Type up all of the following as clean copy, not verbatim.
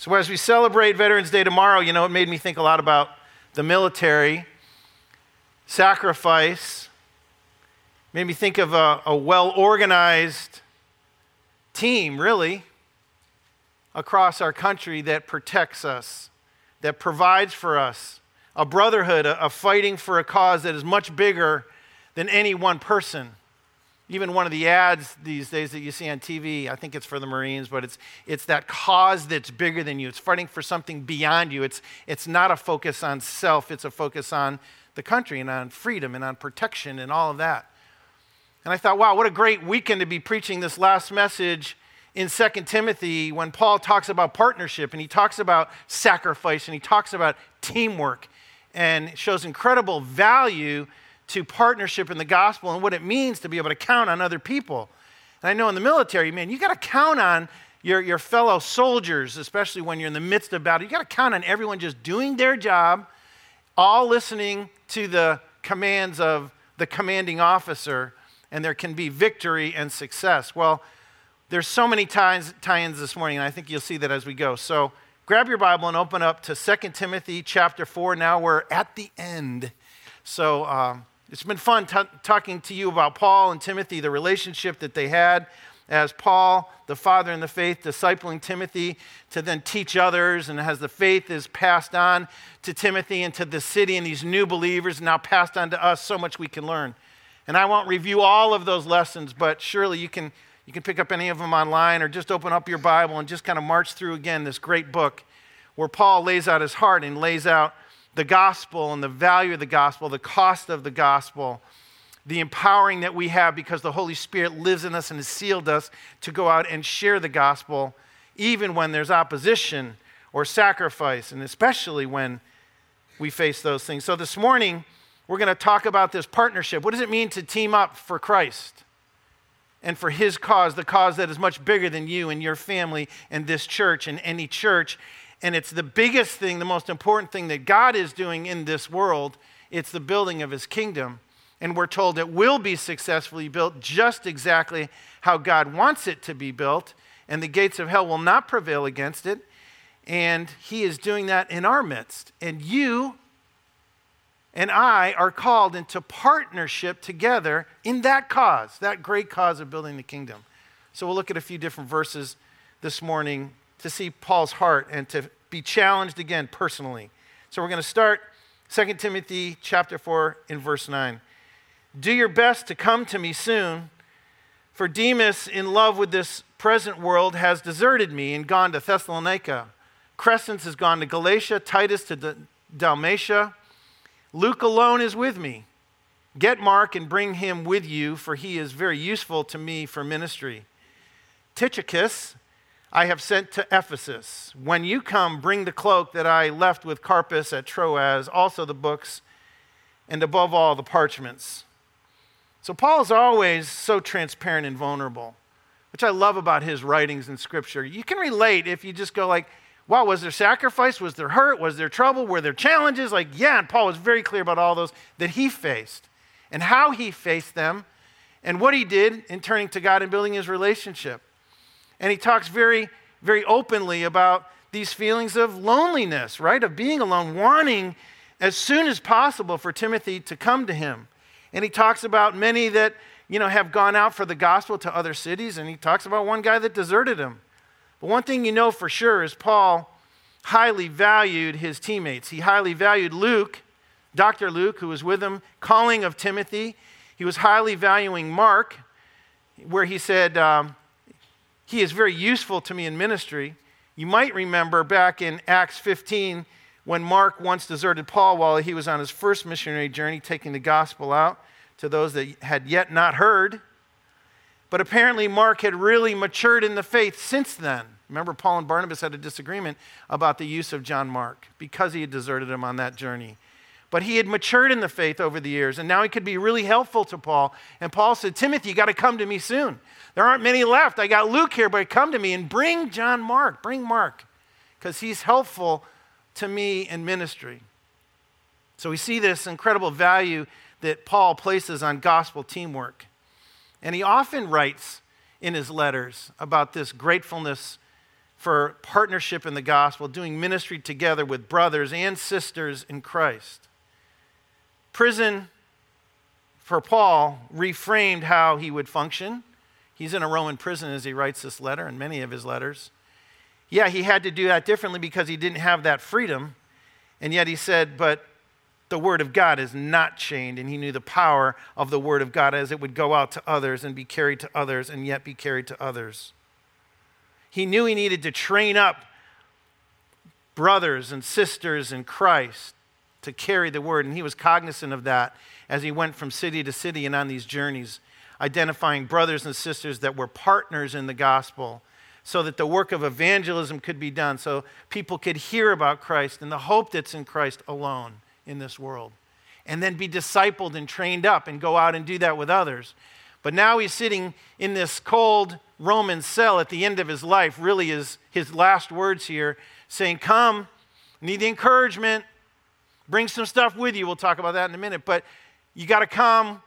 So as we celebrate Veterans Day tomorrow, you know, it made me think a lot about the military, sacrifice. Made me think of a well-organized team, really, across our country that protects us, that provides for us, a brotherhood, a fighting for a cause that is much bigger than any one person. Even one of the ads these days that you see on TV, I think it's for the Marines, but it's that cause that's bigger than you. It's fighting for something beyond you. It's not a focus on self. It's a focus on the country and on freedom and on protection and all of that. And I thought, wow, what a great weekend to be preaching this last message in 2 Timothy when Paul talks about partnership and he talks about sacrifice and he talks about teamwork and shows incredible value to partnership in the gospel and what it means to be able to count on other people. And I know in the military, man, you got to count on your fellow soldiers, especially when you're in the midst of battle. You got to count on everyone just doing their job, all listening to the commands of the commanding officer, and there can be victory and success. Well, there's so many tie-ins this morning, and I think you'll see that as we go. So grab your Bible and open up to 2 Timothy chapter 4. Now we're at the end. So, it's been fun talking to you about Paul and Timothy, the relationship that they had as Paul, the father in the faith, discipling Timothy to then teach others, and as the faith is passed on to Timothy and to the city and these new believers, now passed on to us, so much we can learn. And I won't review all of those lessons, but surely you can pick up any of them online or just open up your Bible and just kind of march through again this great book where Paul lays out his heart and lays out the gospel and the value of the gospel, the cost of the gospel, the empowering that we have because the Holy Spirit lives in us and has sealed us to go out and share the gospel even when there's opposition or sacrifice, and especially when we face those things. So this morning, we're going to talk about this partnership. What does it mean to team up for Christ and for his cause, the cause that is much bigger than you and your family and this church and any church? And it's the biggest thing, the most important thing that God is doing in this world. It's the building of his kingdom. And we're told it will be successfully built just exactly how God wants it to be built. And the gates of hell will not prevail against it. And he is doing that in our midst. And you and I are called into partnership together in that cause, that great cause of building the kingdom. So we'll look at a few different verses this morning to see Paul's heart and to be challenged again personally. So we're going to start 2 Timothy chapter 4 in verse 9. Do your best to come to me soon, for Demas, in love with this present world, has deserted me and gone to Thessalonica. Crescens has gone to Galatia, Titus to Dalmatia. Luke alone is with me. Get Mark and bring him with you, for he is very useful to me for ministry. Tychicus I have sent to Ephesus. When you come, bring the cloak that I left with Carpus at Troas, also the books, and above all, the parchments. So Paul is always so transparent and vulnerable, which I love about his writings in Scripture. You can relate if you just go like, wow, was there sacrifice? Was there hurt? Was there trouble? Were there challenges? Like, yeah, and Paul was very clear about all those that he faced and how he faced them and what he did in turning to God and building his relationship. And he talks very, very openly about these feelings of loneliness, right? Of being alone, wanting as soon as possible for Timothy to come to him. And he talks about many that, you know, have gone out for the gospel to other cities. And he talks about one guy that deserted him. But one thing you know for sure is Paul highly valued his teammates. He highly valued Luke, Dr. Luke, who was with him, calling of Timothy. He was highly valuing Mark, where he said, he is very useful to me in ministry. You might remember back in Acts 15 when Mark once deserted Paul while he was on his first missionary journey taking the gospel out to those that had yet not heard. But apparently Mark had really matured in the faith since then. Remember, Paul and Barnabas had a disagreement about the use of John Mark because he had deserted him on that journey. But he had matured in the faith over the years, and now he could be really helpful to Paul. And Paul said, Timothy, you got to come to me soon. There aren't many left. I got Luke here, but come to me and bring John Mark. Bring Mark, because he's helpful to me in ministry. So we see this incredible value that Paul places on gospel teamwork. And he often writes in his letters about this gratefulness for partnership in the gospel, doing ministry together with brothers and sisters in Christ. Prison, for Paul, reframed how he would function. He's in a Roman prison as he writes this letter and many of his letters. Yeah, he had to do that differently because he didn't have that freedom. And yet he said, but the word of God is not chained. And he knew the power of the word of God as it would go out to others and be carried to others and yet be carried to others. He knew he needed to train up brothers and sisters in Christ to carry the word. And he was cognizant of that as he went from city to city and on these journeys, identifying brothers and sisters that were partners in the gospel, so that the work of evangelism could be done, so people could hear about Christ and the hope that's in Christ alone in this world, and then be discipled and trained up and go out and do that with others. But now he's sitting in this cold Roman cell at the end of his life, really is his last words here, saying, come, need the encouragement, bring some stuff with you. We'll talk about that in a minute, but you got to come.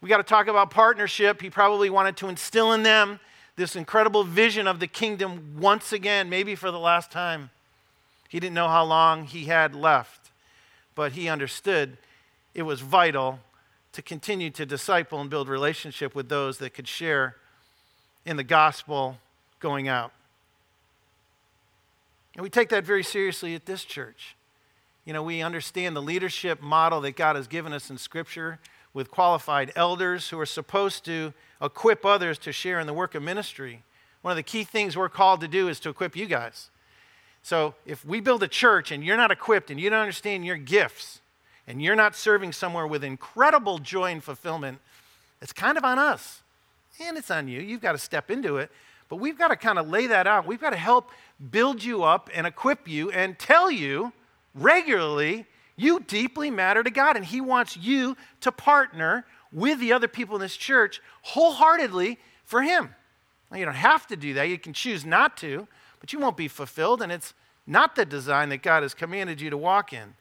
We got to talk about partnership. He probably wanted to instill in them this incredible vision of the kingdom once again, maybe for the last time. He didn't know how long he had left, but he understood it was vital to continue to disciple and build relationship with those that could share in the gospel going out. And we take that very seriously at this church. You know, we understand the leadership model that God has given us in Scripture, with qualified elders who are supposed to equip others to share in the work of ministry. One of the key things we're called to do is to equip you guys. So if we build a church and you're not equipped and you don't understand your gifts and you're not serving somewhere with incredible joy and fulfillment, it's kind of on us and it's on you. You've got to step into it, but we've got to kind of lay that out. We've got to help build you up and equip you and tell you regularly you deeply matter to God, and He wants you to partner with the other people in this church wholeheartedly for Him. Now, you don't have to do that. You can choose not to, but you won't be fulfilled, and it's not the design that God has commanded you to walk in.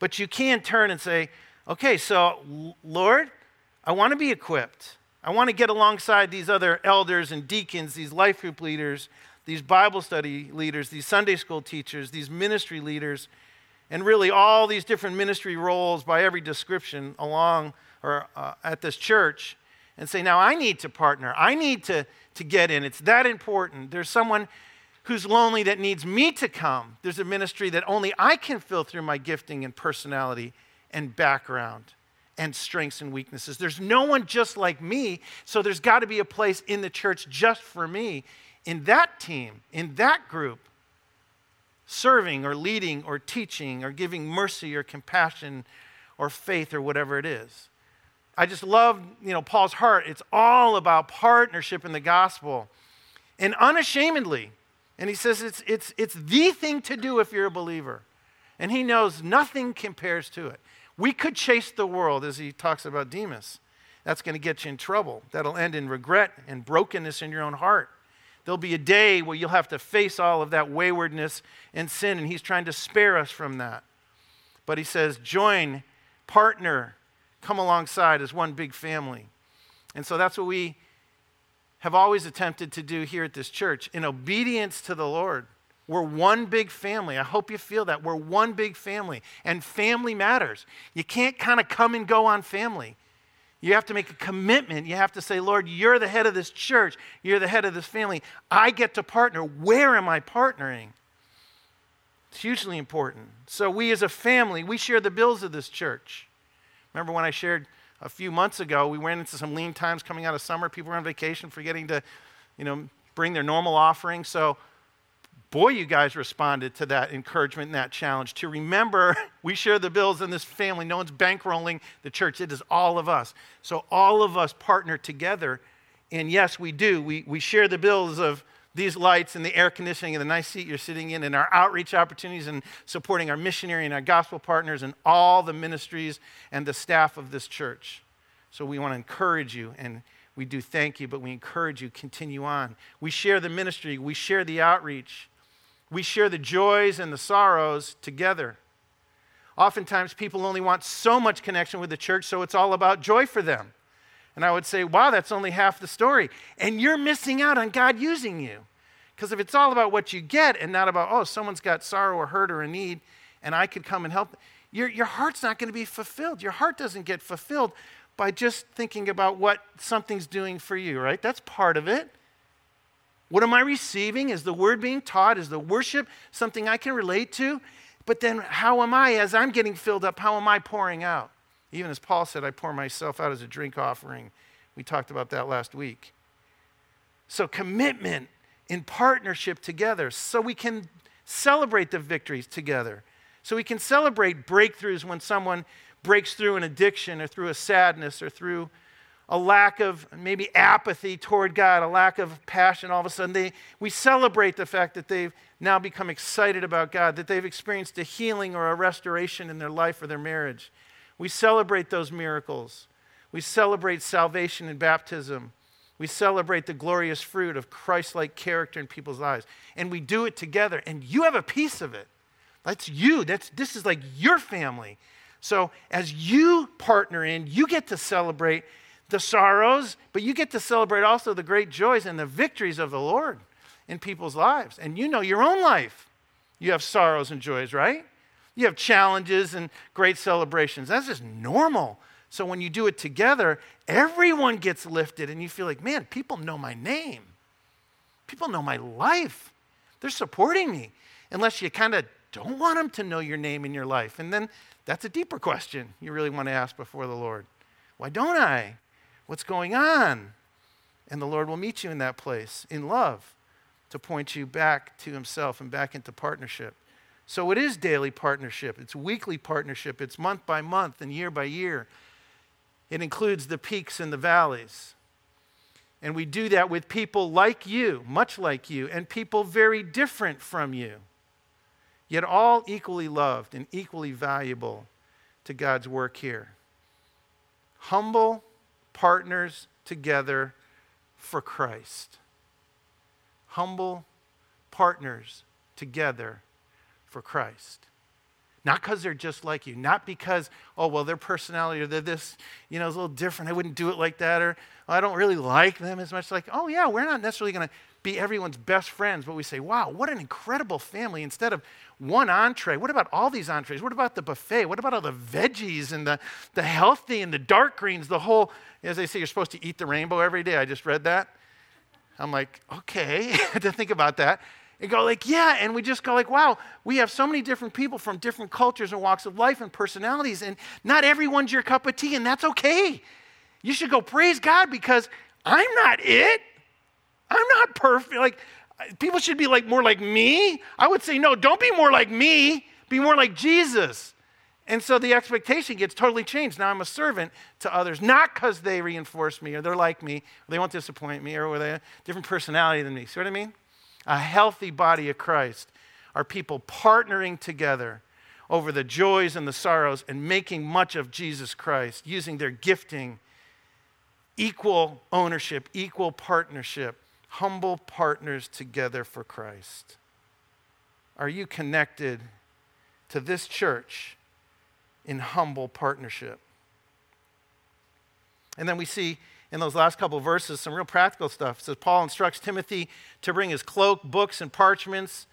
But you can turn and say, okay, so Lord, I want to be equipped. I want to get alongside these other elders and deacons, these life group leaders, these Bible study leaders, these Sunday school teachers, these ministry leaders, and really all these different ministry roles by every description along or at this church, and say, now I need to partner. I need to get in. It's that important. There's someone who's lonely that needs me to come. There's a ministry that only I can fill through my gifting and personality and background and strengths and weaknesses. There's no one just like me, so there's got to be a place in the church just for me, in that team, in that group, serving or leading or teaching or giving mercy or compassion or faith or whatever it is. I just love, you know, Paul's heart. It's all about partnership in the gospel. And unashamedly, and he says it's the thing to do if you're a believer. And he knows nothing compares to it. We could chase the world, as he talks about Demas. That's going to get you in trouble. That'll end in regret and brokenness in your own heart. There'll be a day where you'll have to face all of that waywardness and sin, and he's trying to spare us from that. But he says, join, partner, come alongside as one big family. And so that's what we have always attempted to do here at this church, in obedience to the Lord. We're one big family. I hope you feel that. We're one big family, and family matters. You can't kind of come and go on family. You have to make a commitment. You have to say, Lord, you're the head of this church. You're the head of this family. I get to partner. Where am I partnering? It's hugely important. So we as a family, we share the bills of this church. Remember when I shared a few months ago, we went into some lean times coming out of summer. People were on vacation, forgetting to, you know, bring their normal offering. So, boy, you guys responded to that encouragement and that challenge to remember we share the bills in this family. No one's bankrolling the church. It is all of us. So all of us partner together. And yes, we do. We share the bills of these lights and the air conditioning and the nice seat you're sitting in and our outreach opportunities and supporting our missionary and our gospel partners and all the ministries and the staff of this church. So we want to encourage you, and we do thank you, but we encourage you, continue on. We share the ministry. We share the outreach. We share the joys and the sorrows together. Oftentimes, people only want so much connection with the church, so it's all about joy for them. And I would say, wow, that's only half the story. And you're missing out on God using you. Because if it's all about what you get and not about, oh, someone's got sorrow or hurt or a need and I could come and help, your heart's not going to be fulfilled. Your heart doesn't get fulfilled by just thinking about what something's doing for you, right? That's part of it. What am I receiving? Is the word being taught? Is the worship something I can relate to? But then how am I, as I'm getting filled up, how am I pouring out? Even as Paul said, I pour myself out as a drink offering. We talked about that last week. So commitment in partnership together so we can celebrate the victories together. So we can celebrate breakthroughs when someone breaks through an addiction or through a sadness or through a lack of maybe apathy toward God, a lack of passion. All of a sudden, we celebrate the fact that they've now become excited about God, that they've experienced a healing or a restoration in their life or their marriage. We celebrate those miracles. We celebrate salvation and baptism. We celebrate the glorious fruit of Christ-like character in people's lives. And we do it together, and you have a piece of it. That's you. This is like your family. So as you partner in, you get to celebrate the sorrows, but you get to celebrate also the great joys and the victories of the Lord in people's lives. And you know your own life. You have sorrows and joys, right? You have challenges and great celebrations. That's just normal. So when you do it together, everyone gets lifted and you feel like, man, people know my name. People know my life. They're supporting me. Unless you kind of don't want them to know your name in your life. And then that's a deeper question you really want to ask before the Lord. Why don't I? What's going on? And the Lord will meet you in that place in love to point you back to himself and back into partnership. So it is daily partnership. It's weekly partnership. It's month by month and year by year. It includes the peaks and the valleys. And we do that with people like you, much like you, and people very different from you, yet all equally loved and equally valuable to God's work here. Humble partners together for Christ. Humble partners together for Christ. Not because they're just like you. Not because, oh, well, their personality or they're this, you know, is a little different. I wouldn't do it like that. Or oh, I don't really like them as much. Like, oh, yeah, we're not necessarily going to be everyone's best friends. But we say, wow, what an incredible family. Instead of one entree, what about all these entrees? What about the buffet? What about all the veggies and the healthy and the dark greens? The whole, as they say, you're supposed to eat the rainbow every day. I just read that. I'm like, okay, to think about that. And go like, yeah, and we just go like, wow, we have so many different people from different cultures and walks of life and personalities, and not everyone's your cup of tea, and that's okay. You should go praise God because I'm not it. I'm not perfect. Like, people should be like more like me. I would say, no, don't be more like me. Be more like Jesus. And so the expectation gets totally changed. Now I'm a servant to others, not because they reinforce me or they're like me, or they won't disappoint me, or they have a different personality than me. See what I mean? A healthy body of Christ are people partnering together over the joys and the sorrows and making much of Jesus Christ, using their gifting, equal ownership, equal partnership, humble partners together for Christ. Are you connected to this church in humble partnership? And then we see in those last couple of verses, some real practical stuff. It says, Paul instructs Timothy to bring his cloak, books, and parchments.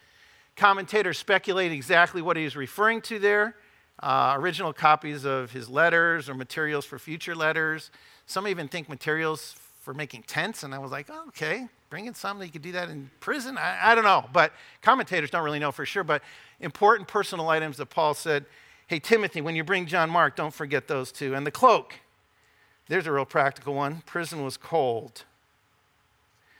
Commentators speculate exactly what he is referring to there. Original copies of his letters or materials for future letters. Some even think materials for making tents. And I was like, oh, okay, bring in some that you could do that in prison. I don't know. But commentators don't really know for sure. But important personal items that Paul said, hey, Timothy, when you bring John Mark, don't forget those two. And the cloak. There's a real practical one. Prison was cold.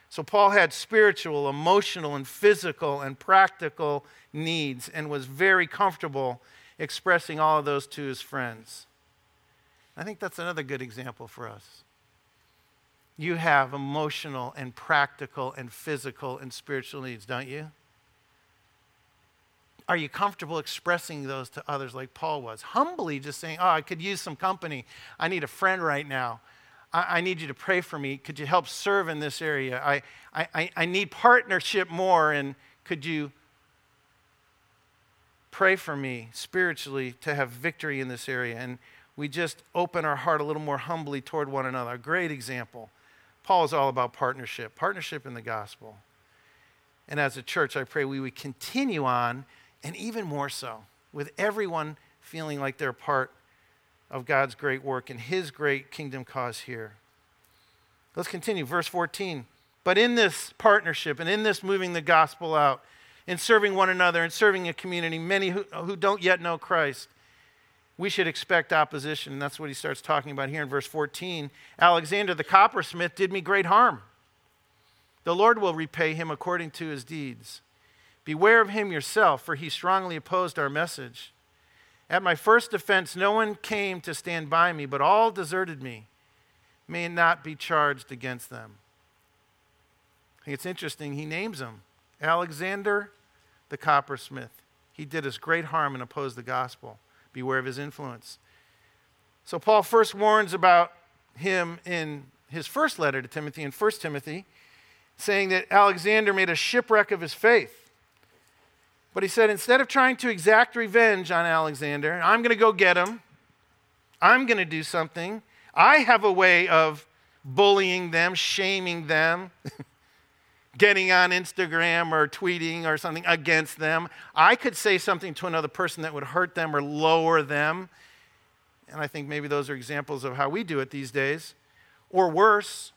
So Paul had spiritual, emotional, and physical and practical needs and was very comfortable expressing all of those to his friends. I think that's another good example for us. You have emotional and practical and physical and spiritual needs, don't you? Are you comfortable expressing those to others like Paul was? Humbly just saying, oh, I could use some company. I need a friend right now. I need you to pray for me. Could you help serve in this area? I need partnership more, and could you pray for me spiritually to have victory in this area? And we just open our heart a little more humbly toward one another. A great example. Paul is all about partnership in the gospel. And as a church, I pray we would continue on, and even more so, with everyone feeling like they're part of God's great work and his great kingdom cause here. Let's continue, verse 14. But in this partnership and in this moving the gospel out, in serving one another and serving a community, many who don't yet know Christ, we should expect opposition. And that's what he starts talking about here in verse 14. Alexander the coppersmith did me great harm. The Lord will repay him according to his deeds. Beware of him yourself, for he strongly opposed our message. At my first defense, no one came to stand by me, but all deserted me. May not be charged against them. I think it's interesting. He names him Alexander the coppersmith. He did us great harm and opposed the gospel. Beware of his influence. So Paul first warns about him in his first letter to Timothy in 1 Timothy, saying that Alexander made a shipwreck of his faith. But he said, instead of trying to exact revenge on Alexander, I'm going to go get him. I'm going to do something. I have a way of bullying them, shaming them, getting on Instagram or tweeting or something against them. I could say something to another person that would hurt them or lower them. And I think maybe those are examples of how we do it these days, or worse.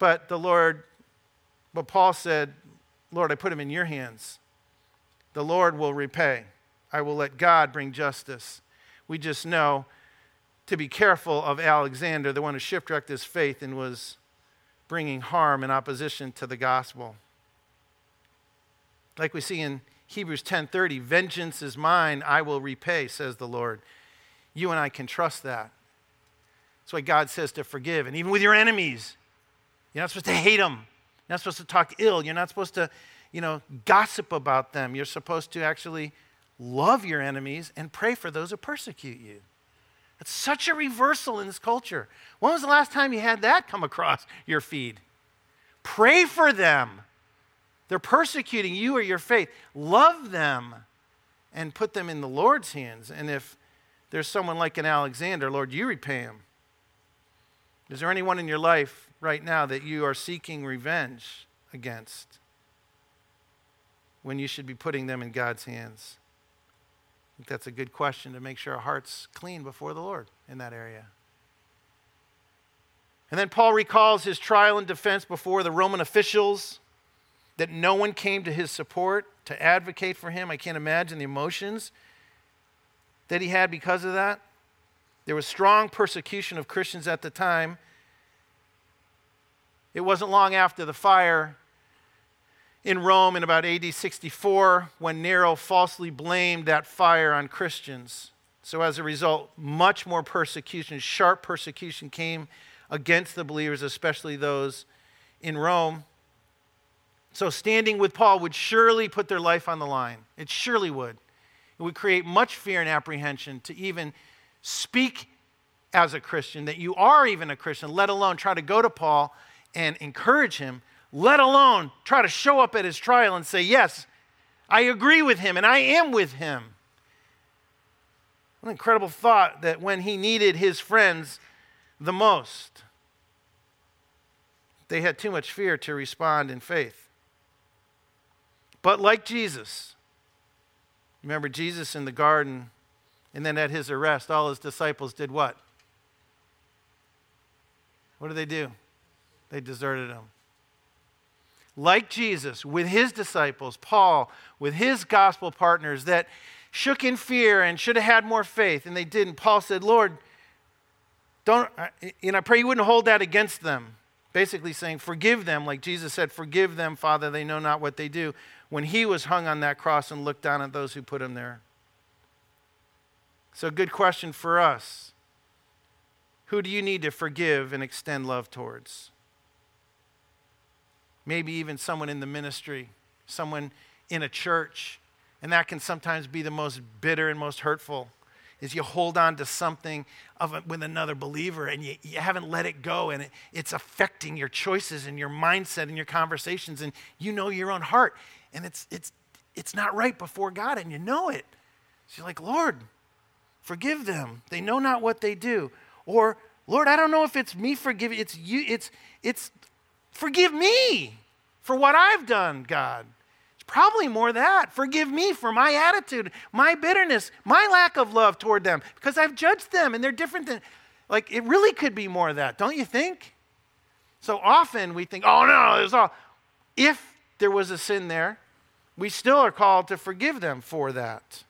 But Paul said, Lord, I put him in your hands. The Lord will repay. I will let God bring justice. We just know to be careful of Alexander, the one who shipwrecked his faith and was bringing harm and opposition to the gospel. Like we see in Hebrews 10:30, vengeance is mine, I will repay, says the Lord. You and I can trust that. That's why God says to forgive. And even with your enemies, you're not supposed to hate them. You're not supposed to talk ill. You're not supposed to, gossip about them. You're supposed to actually love your enemies and pray for those who persecute you. It's such a reversal in this culture. When was the last time you had that come across your feed? Pray for them. They're persecuting you or your faith. Love them and put them in the Lord's hands. And if there's someone like an Alexander, Lord, you repay him. Is there anyone in your life right now that you are seeking revenge against when you should be putting them in God's hands? I think that's a good question to make sure our heart's clean before the Lord in that area. And then Paul recalls his trial and defense before the Roman officials, that no one came to his support to advocate for him. I can't imagine the emotions that he had because of that. There was strong persecution of Christians at the time. It wasn't long after the fire in Rome in about AD 64, when Nero falsely blamed that fire on Christians. So as a result, much more persecution, sharp persecution came against the believers, especially those in Rome. So standing with Paul would surely put their life on the line. It surely would. It would create much fear and apprehension to even speak as a Christian, that you are even a Christian, let alone try to go to Paul and encourage him, let alone try to show up at his trial and say, yes, I agree with him and I am with him. What an incredible thought that when he needed his friends the most, they had too much fear to respond in faith. But like Jesus, remember Jesus in the garden, and then at his arrest, all his disciples did what? What do? They deserted him. Like Jesus, with his disciples, Paul, with his gospel partners that shook in fear and should have had more faith, and they didn't. Paul said, Lord, I pray you wouldn't hold that against them. Basically saying, forgive them, like Jesus said, forgive them, Father, they know not what they do, when he was hung on that cross and looked down at those who put him there. So good question for us. Who do you need to forgive and extend love towards? Maybe even someone in the ministry, someone in a church. And that can sometimes be the most bitter and most hurtful, is you hold on to something with another believer and you haven't let it go, and it's affecting your choices and your mindset and your conversations, and your own heart, and it's not right before God, and you know it. So you're like, Lord, forgive them. They know not what they do. Or, Lord, I don't know if it's me forgiving. Forgive me for what I've done, God. It's probably more that. Forgive me for my attitude, my bitterness, my lack of love toward them, because I've judged them and they're different than, like, it really could be more of that, don't you think? So often we think, oh no, it's all. If there was a sin there, we still are called to forgive them for that.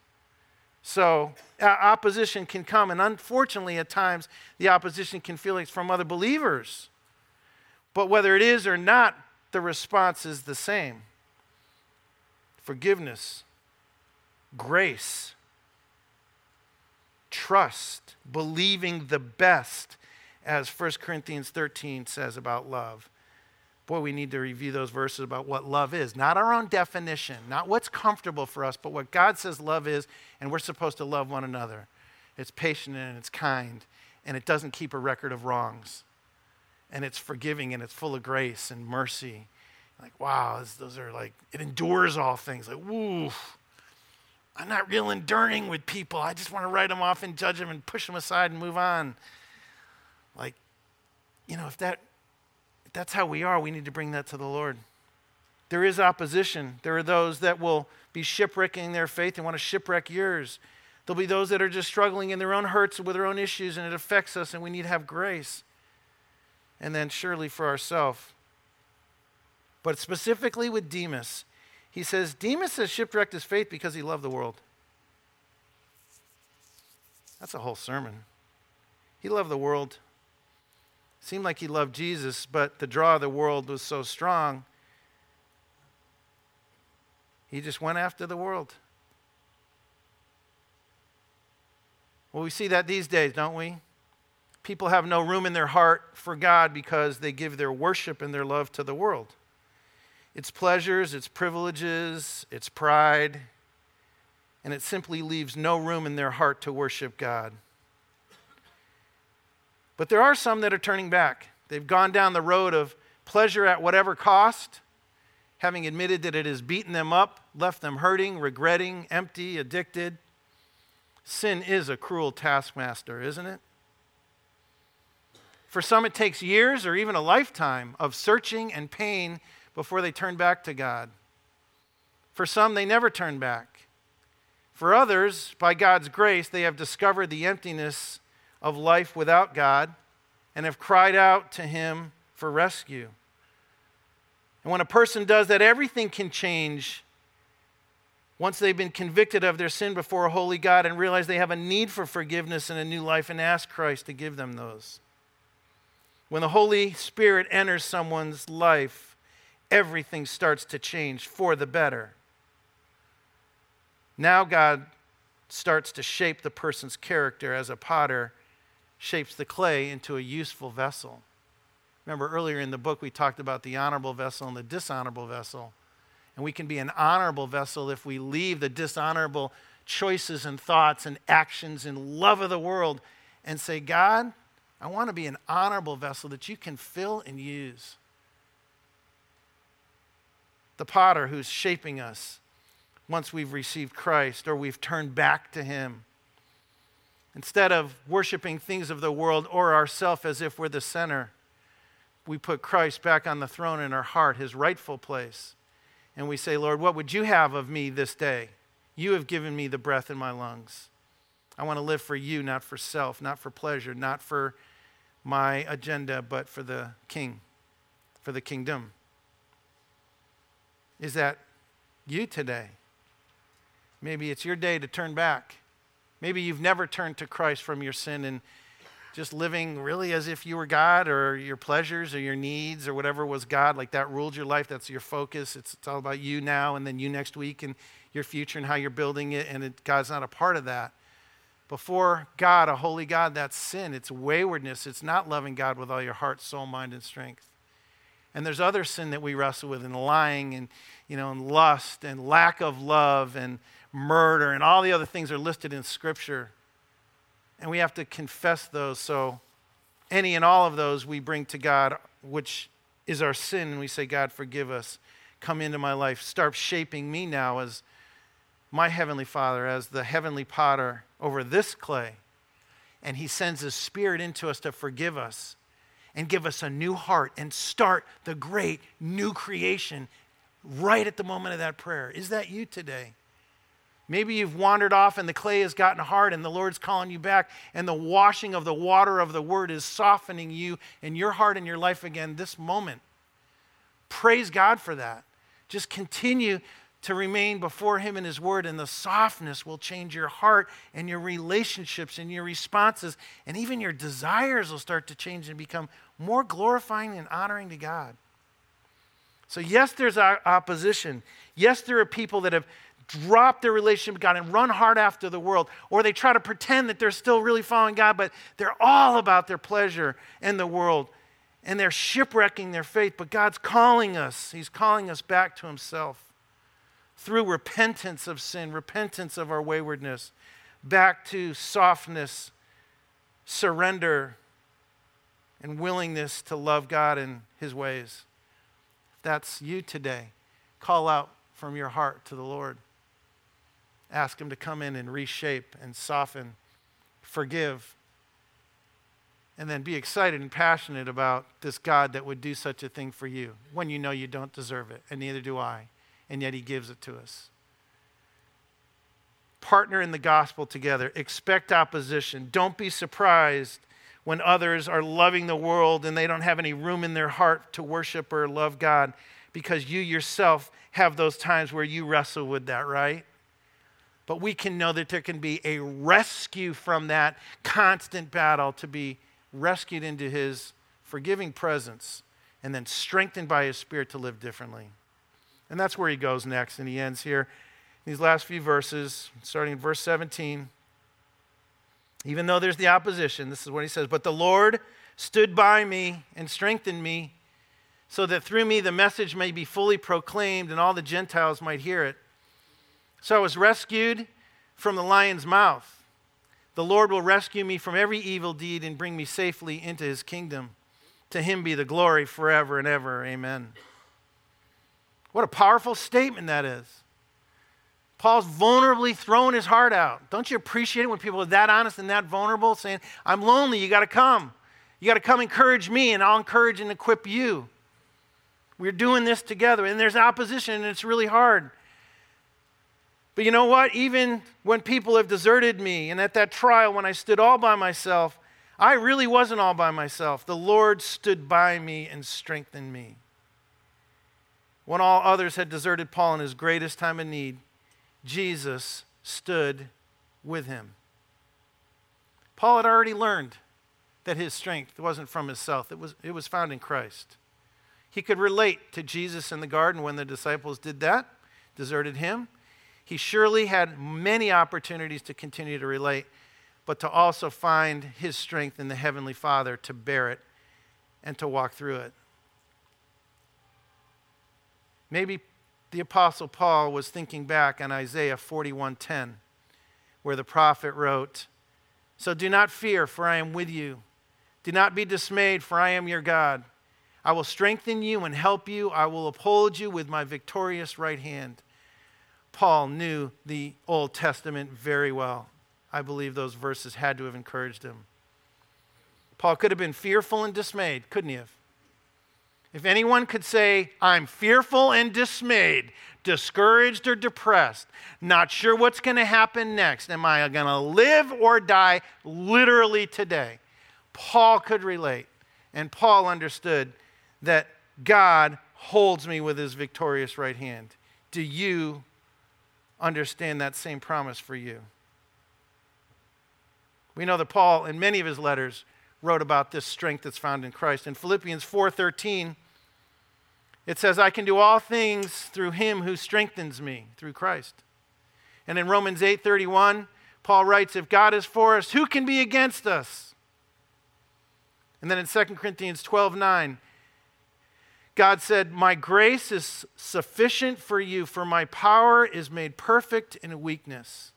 So opposition can come, and unfortunately at times the opposition can feel like it's from other believers. But whether it is or not, the response is the same. Forgiveness, grace, trust, believing the best, as 1 Corinthians 13 says about love. Boy, we need to review those verses about what love is. Not our own definition, not what's comfortable for us, but what God says love is, and we're supposed to love one another. It's patient and it's kind, and it doesn't keep a record of wrongs. And it's forgiving, and it's full of grace and mercy. Like, wow, those are like, it endures all things. Like, woo, I'm not real enduring with people. I just want to write them off and judge them and push them aside and move on. Like, you know, if that's how we are, we need to bring that to the Lord. There is opposition. There are those that will be shipwrecking their faith and want to shipwreck yours. There'll be those that are just struggling in their own hurts with their own issues, and it affects us, and we need to have grace. And then surely for ourselves. But specifically with Demas, he says, Demas has shipwrecked his faith because he loved the world. That's a whole sermon. He loved the world. Seemed like he loved Jesus, but the draw of the world was so strong. He just went after the world. Well, we see that these days, don't we? People have no room in their heart for God because they give their worship and their love to the world. Its pleasures, its privileges, its pride, and it simply leaves no room in their heart to worship God. But there are some that are turning back. They've gone down the road of pleasure at whatever cost, having admitted that it has beaten them up, left them hurting, regretting, empty, addicted. Sin is a cruel taskmaster, isn't it? For some, it takes years or even a lifetime of searching and pain before they turn back to God. For some, they never turn back. For others, by God's grace, they have discovered the emptiness of life without God and have cried out to Him for rescue. And when a person does that, everything can change once they've been convicted of their sin before a holy God and realize they have a need for forgiveness and a new life and ask Christ to give them those. When the Holy Spirit enters someone's life, everything starts to change for the better. Now God starts to shape the person's character as a potter shapes the clay into a useful vessel. Remember earlier in the book we talked about the honorable vessel and the dishonorable vessel. And we can be an honorable vessel if we leave the dishonorable choices and thoughts and actions and love of the world and say, God, I want to be an honorable vessel that you can fill and use. The potter who's shaping us once we've received Christ or we've turned back to Him. Instead of worshiping things of the world or ourselves as if we're the center, we put Christ back on the throne in our heart, His rightful place. And we say, Lord, what would you have of me this day? You have given me the breath in my lungs. I want to live for you, not for self, not for pleasure, not for my agenda, but for the King, for the kingdom. Is that you today? Maybe it's your day to turn back. Maybe you've never turned to Christ from your sin and just living really as if you were God or your pleasures or your needs or whatever was God, like that ruled your life, that's your focus. It's all about you now and then you next week and your future and how you're building it, and God's not a part of that. Before God, a holy God, that's sin. It's waywardness. It's not loving God with all your heart, soul, mind, and strength. And there's other sin that we wrestle with, and lying, and and lust, and lack of love, and murder, and all the other things are listed in Scripture. And we have to confess those. So any and all of those we bring to God, which is our sin, and we say, God, forgive us. Come into my life. Start shaping me now as my Heavenly Father, as the Heavenly Potter over this clay. And He sends His Spirit into us to forgive us and give us a new heart and start the great new creation right at the moment of that prayer. Is that you today? Maybe you've wandered off and the clay has gotten hard and the Lord's calling you back, and the washing of the water of the Word is softening you and your heart and your life again this moment. Praise God for that. Just continue to remain before Him and His Word, and the softness will change your heart and your relationships and your responses, and even your desires will start to change and become more glorifying and honoring to God. So yes, there's opposition. Yes, there are people that have drop their relationship with God and run hard after the world, or they try to pretend that they're still really following God, but they're all about their pleasure and the world, and they're shipwrecking their faith. But God's calling us. He's calling us back to Himself through repentance of sin, repentance of our waywardness, back to softness, surrender, and willingness to love God and His ways. If that's you today, call out from your heart to the Lord. Ask Him to come in and reshape and soften, forgive, and then be excited and passionate about this God that would do such a thing for you when you know you don't deserve it, and neither do I, and yet He gives it to us. Partner in the gospel together. Expect opposition. Don't be surprised when others are loving the world and they don't have any room in their heart to worship or love God, because you yourself have those times where you wrestle with that, right? But we can know that there can be a rescue from that constant battle, to be rescued into His forgiving presence and then strengthened by His Spirit to live differently. And that's where He goes next, and He ends here in these last few verses, starting in verse 17. Even though there's the opposition, this is what He says, "But the Lord stood by me and strengthened me, so that through me the message may be fully proclaimed and all the Gentiles might hear it. So I was rescued from the lion's mouth. The Lord will rescue me from every evil deed and bring me safely into His kingdom. To Him be the glory forever and ever. Amen." What a powerful statement that is. Paul's vulnerably throwing his heart out. Don't you appreciate it when people are that honest and that vulnerable, saying, "I'm lonely, you got to come. You got to come encourage me, and I'll encourage and equip you. We're doing this together, and there's opposition, and it's really hard. But you know what? Even when people have deserted me, and at that trial when I stood all by myself, I really wasn't all by myself. The Lord stood by me and strengthened me." When all others had deserted Paul in his greatest time of need, Jesus stood with him. Paul had already learned that his strength wasn't from himself. It was found in Christ. He could relate to Jesus in the garden when the disciples did that, deserted Him. He surely had many opportunities to continue to relate, but to also find his strength in the Heavenly Father to bear it and to walk through it. Maybe the Apostle Paul was thinking back on Isaiah 41:10, where the prophet wrote, "So do not fear, for I am with you. Do not be dismayed, for I am your God. I will strengthen you and help you. I will uphold you with my victorious right hand." Paul knew the Old Testament very well. I believe those verses had to have encouraged him. Paul could have been fearful and dismayed, couldn't he have? If anyone could say, "I'm fearful and dismayed, discouraged or depressed, not sure what's going to happen next, am I going to live or die literally today?" Paul could relate, and Paul understood that God holds me with His victorious right hand. Do you understand that same promise for you? We know that Paul, in many of his letters, wrote about this strength that's found in Christ. In Philippians 4:13, it says, "I can do all things through Him who strengthens me," through Christ. And in Romans 8:31, Paul writes, "If God is for us, who can be against us?" And then in 2 Corinthians 12:9, God said, "My grace is sufficient for you, for my power is made perfect in weakness."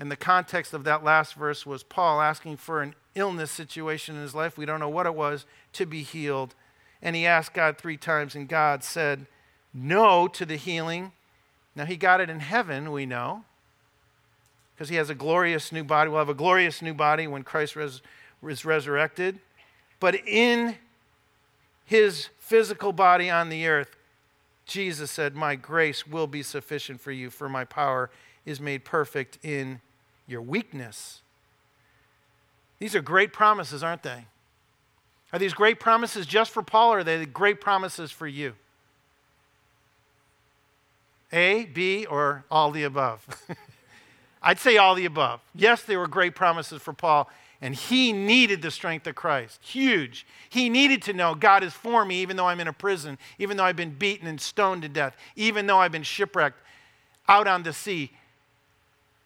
And the context of that last verse was Paul asking for an illness situation in his life, we don't know what it was, to be healed. And he asked God 3 times, and God said no to the healing. Now he got it in heaven, we know, because he has a glorious new body. We'll have a glorious new body when Christ is resurrected. But in his physical body on the earth, Jesus said, my grace will be sufficient for you, for my power is made perfect in your weakness. These are great promises, aren't they? Are these great promises just for Paul, or are they great promises for you? A, B, or all the above? I'd say all the above. Yes, they were great promises for Paul, and he needed the strength of Christ. Huge. He needed to know God is for me even though I'm in a prison, even though I've been beaten and stoned to death, even though I've been shipwrecked out on the sea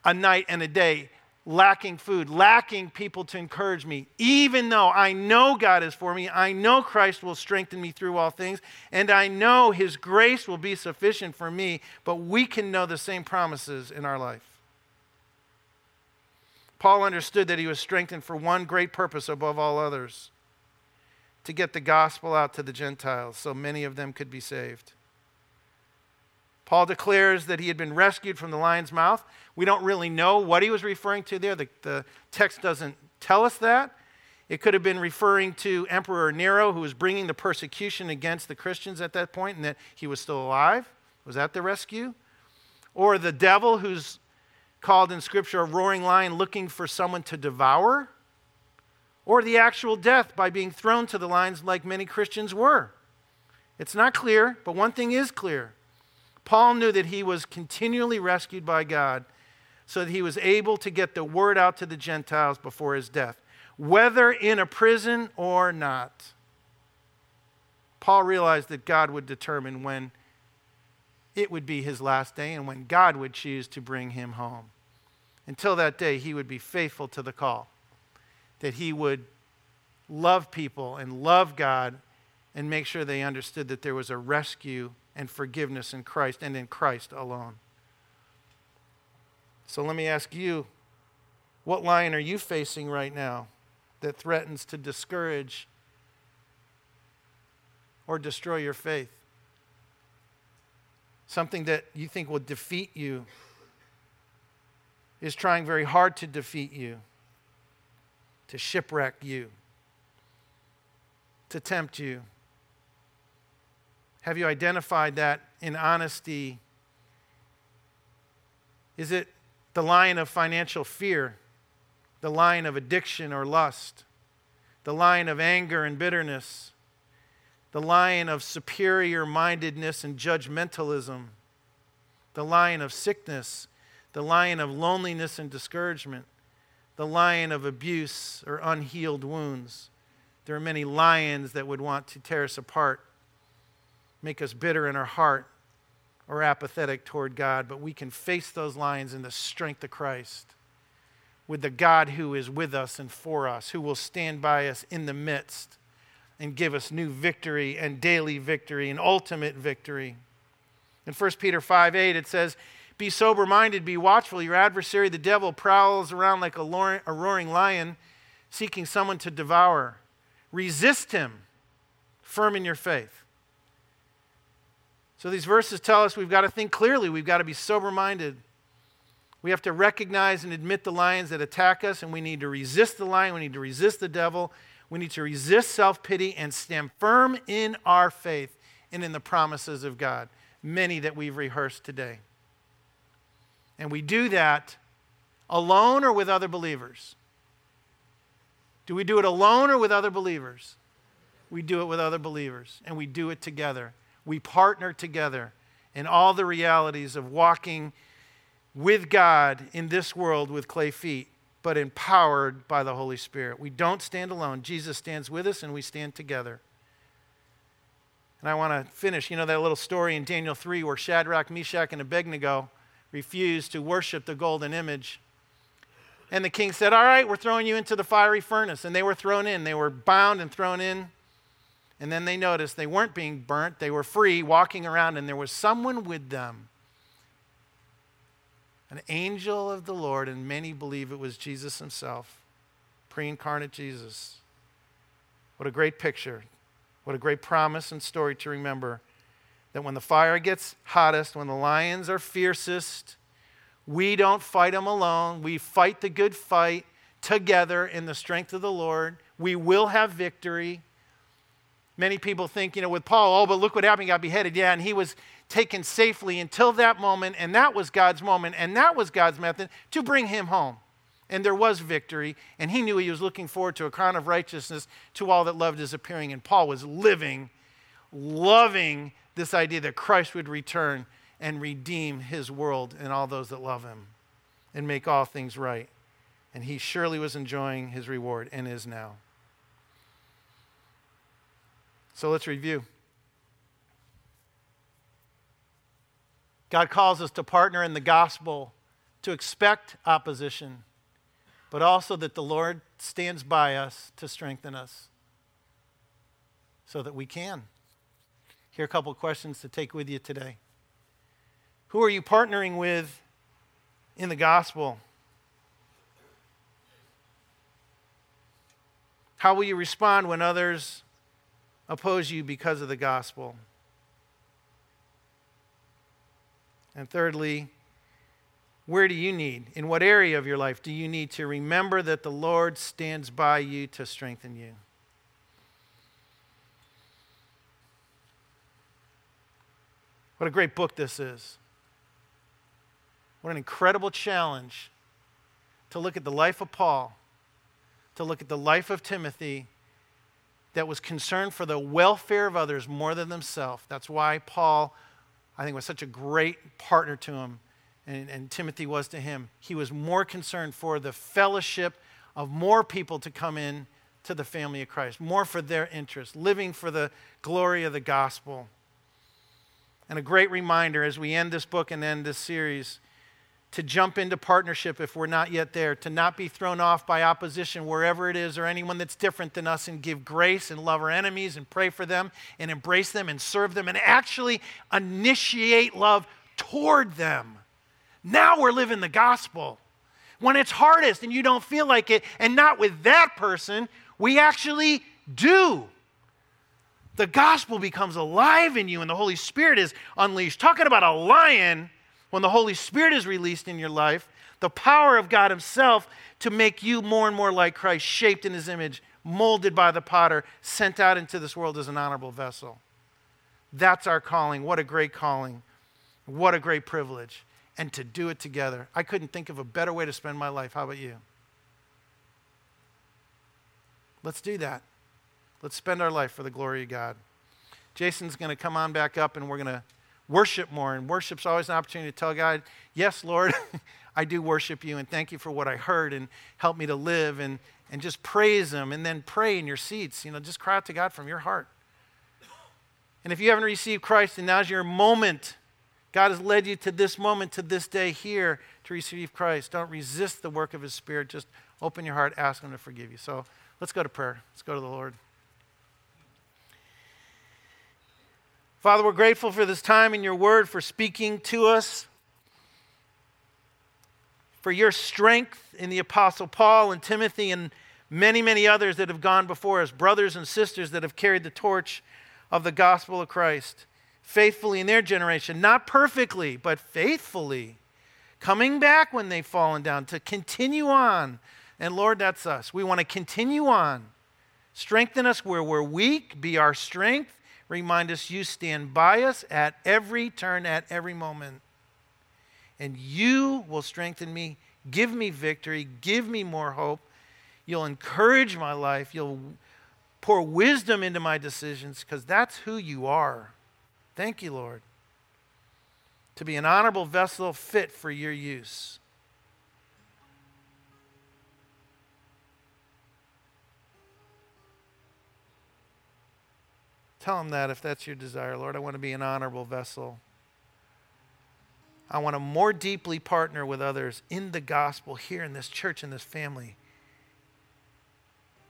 a night and a day, lacking food, lacking people to encourage me. Even though I know God is for me, I know Christ will strengthen me through all things, and I know his grace will be sufficient for me, but we can know the same promises in our life. Paul understood that he was strengthened for one great purpose above all others, to get the gospel out to the Gentiles so many of them could be saved. Paul declares that he had been rescued from the lion's mouth. We don't really know what he was referring to there. The text doesn't tell us that. It could have been referring to Emperor Nero, who was bringing the persecution against the Christians at that point, and that he was still alive, was at the rescue. Or the devil, who's called in Scripture a roaring lion looking for someone to devour, or the actual death by being thrown to the lions like many Christians were. It's not clear, but one thing is clear. Paul knew that he was continually rescued by God so that he was able to get the word out to the Gentiles before his death, whether in a prison or not. Paul realized that God would determine when it would be his last day and when God would choose to bring him home. Until that day, he would be faithful to the call, that he would love people and love God and make sure they understood that there was a rescue and forgiveness in Christ and in Christ alone. So let me ask you, what lion are you facing right now that threatens to discourage or destroy your faith? Something that you think will defeat you is trying very hard to defeat you, to shipwreck you, to tempt you. Have you identified that in honesty? Is it the lion of financial fear, the lion of addiction or lust, the lion of anger and bitterness, the lion of superior-mindedness and judgmentalism, the lion of sickness, the lion of loneliness and discouragement, the lion of abuse or unhealed wounds? There are many lions that would want to tear us apart, make us bitter in our heart or apathetic toward God, but we can face those lions in the strength of Christ, with the God who is with us and for us, who will stand by us in the midst and give us new victory and daily victory and ultimate victory. In 1 Peter 5:8, it says, be sober-minded, be watchful. Your adversary, the devil, prowls around like a roaring lion, seeking someone to devour. Resist him, firm in your faith. So these verses tell us we've got to think clearly. We've got to be sober-minded. We have to recognize and admit the lions that attack us, and we need to resist the lion. We need to resist the devil. We need to resist self-pity and stand firm in our faith and in the promises of God, many that we've rehearsed today. And we do that alone or with other believers? Do we do it alone or with other believers? We do it with other believers, and we do it together. We partner together in all the realities of walking with God in this world with clay feet, but empowered by the Holy Spirit. We don't stand alone. Jesus stands with us, and we stand together. And I want to finish, that little story in Daniel 3 where Shadrach, Meshach, and Abednego refused to worship the golden image. And the king said, all right, we're throwing you into the fiery furnace. And they were thrown in. They were bound and thrown in. And then they noticed they weren't being burnt. They were free, walking around, and there was someone with them, an angel of the Lord, and many believe it was Jesus himself, pre-incarnate Jesus. What a great picture. What a great promise and story to remember, that when the fire gets hottest, when the lions are fiercest, we don't fight them alone. We fight the good fight together in the strength of the Lord. We will have victory. Many people think, with Paul, oh, but look what happened. He got beheaded. Yeah, and he was taken safely until that moment, and that was God's moment, and that was God's method to bring him home. And there was victory, and he knew he was looking forward to a crown of righteousness to all that loved his appearing. And Paul was loving this idea that Christ would return and redeem his world and all those that love him and make all things right. And he surely was enjoying his reward and is now. So let's review. God calls us to partner in the gospel, to expect opposition, but also that the Lord stands by us to strengthen us so that we can. Here are a couple of questions to take with you today. Who are you partnering with in the gospel? How will you respond when others oppose you because of the gospel? And thirdly, where do you need, in what area of your life do you need to remember that the Lord stands by you to strengthen you? What a great book this is. What an incredible challenge to look at the life of Paul, to look at the life of Timothy, that was concerned for the welfare of others more than themselves. That's why Paul, I think, was such a great partner to him, and Timothy was to him. He was more concerned for the fellowship of more people to come in to the family of Christ, more for their interest, living for the glory of the gospel. And a great reminder as we end this book and end this series to jump into partnership if we're not yet there, to not be thrown off by opposition wherever it is or anyone that's different than us, and give grace and love our enemies and pray for them and embrace them and serve them and actually initiate love toward them. Now we're living the gospel. When it's hardest and you don't feel like it, and not with that person, we actually do. The gospel becomes alive in you and the Holy Spirit is unleashed. Talking about a lion. When the Holy Spirit is released in your life, the power of God himself to make you more and more like Christ, shaped in his image, molded by the potter, sent out into this world as an honorable vessel. That's our calling. What a great calling. What a great privilege. And to do it together. I couldn't think of a better way to spend my life. How about you? Let's do that. Let's spend our life for the glory of God. Jason's going to come on back up and we're going to worship more, and worship's always an opportunity to tell God, yes, Lord, I do worship you, and thank you for what I heard, and help me to live, and just praise him, and then pray in your seats. Just cry out to God from your heart. And if you haven't received Christ, and now's your moment, God has led you to this moment, to this day here, to receive Christ. Don't resist the work of his Spirit. Just open your heart, ask him to forgive you. So let's go to prayer. Let's go to the Lord. Father, we're grateful for this time in your word, for speaking to us, for your strength in the Apostle Paul and Timothy and many, many others that have gone before us, brothers and sisters that have carried the torch of the gospel of Christ faithfully in their generation, not perfectly, but faithfully, coming back when they've fallen down to continue on. And Lord, that's us. We want to continue on. Strengthen us where we're weak. Be our strength. Remind us you stand by us at every turn, at every moment. And you will strengthen me, give me victory, give me more hope. You'll encourage my life. You'll pour wisdom into my decisions, because that's who you are. Thank you, Lord, to be an honorable vessel fit for your use. Tell him that if that's your desire, Lord. I want to be an honorable vessel. I want to more deeply partner with others in the gospel here in this church, in this family.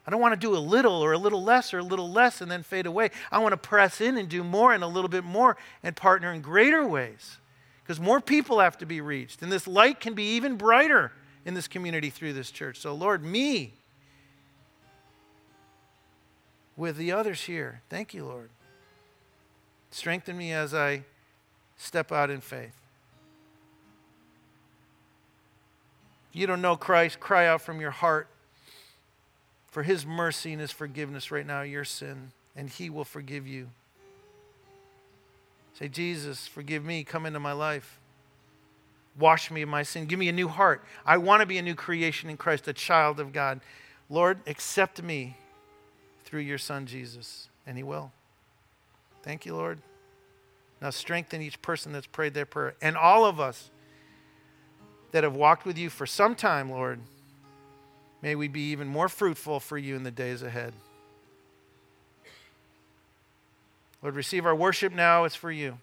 I don't want to do a little or a little less or a little less and then fade away. I want to press in and do more and a little bit more and partner in greater ways, because more people have to be reached. And this light can be even brighter in this community through this church. So Lord, me with the others here. Thank you, Lord. Strengthen me as I step out in faith. If you don't know Christ, cry out from your heart. for his mercy and his forgiveness right now, your sin, and he will forgive you. Say, Jesus, forgive me. Come into my life. Wash me of my sin. Give me a new heart. I want to be a new creation in Christ, a child of God. Lord, accept me through your Son, Jesus, and he will. Thank you, Lord. Now strengthen each person that's prayed their prayer, and all of us that have walked with you for some time, Lord. May we be even more fruitful for you in the days ahead. Lord, receive our worship now. It's for you.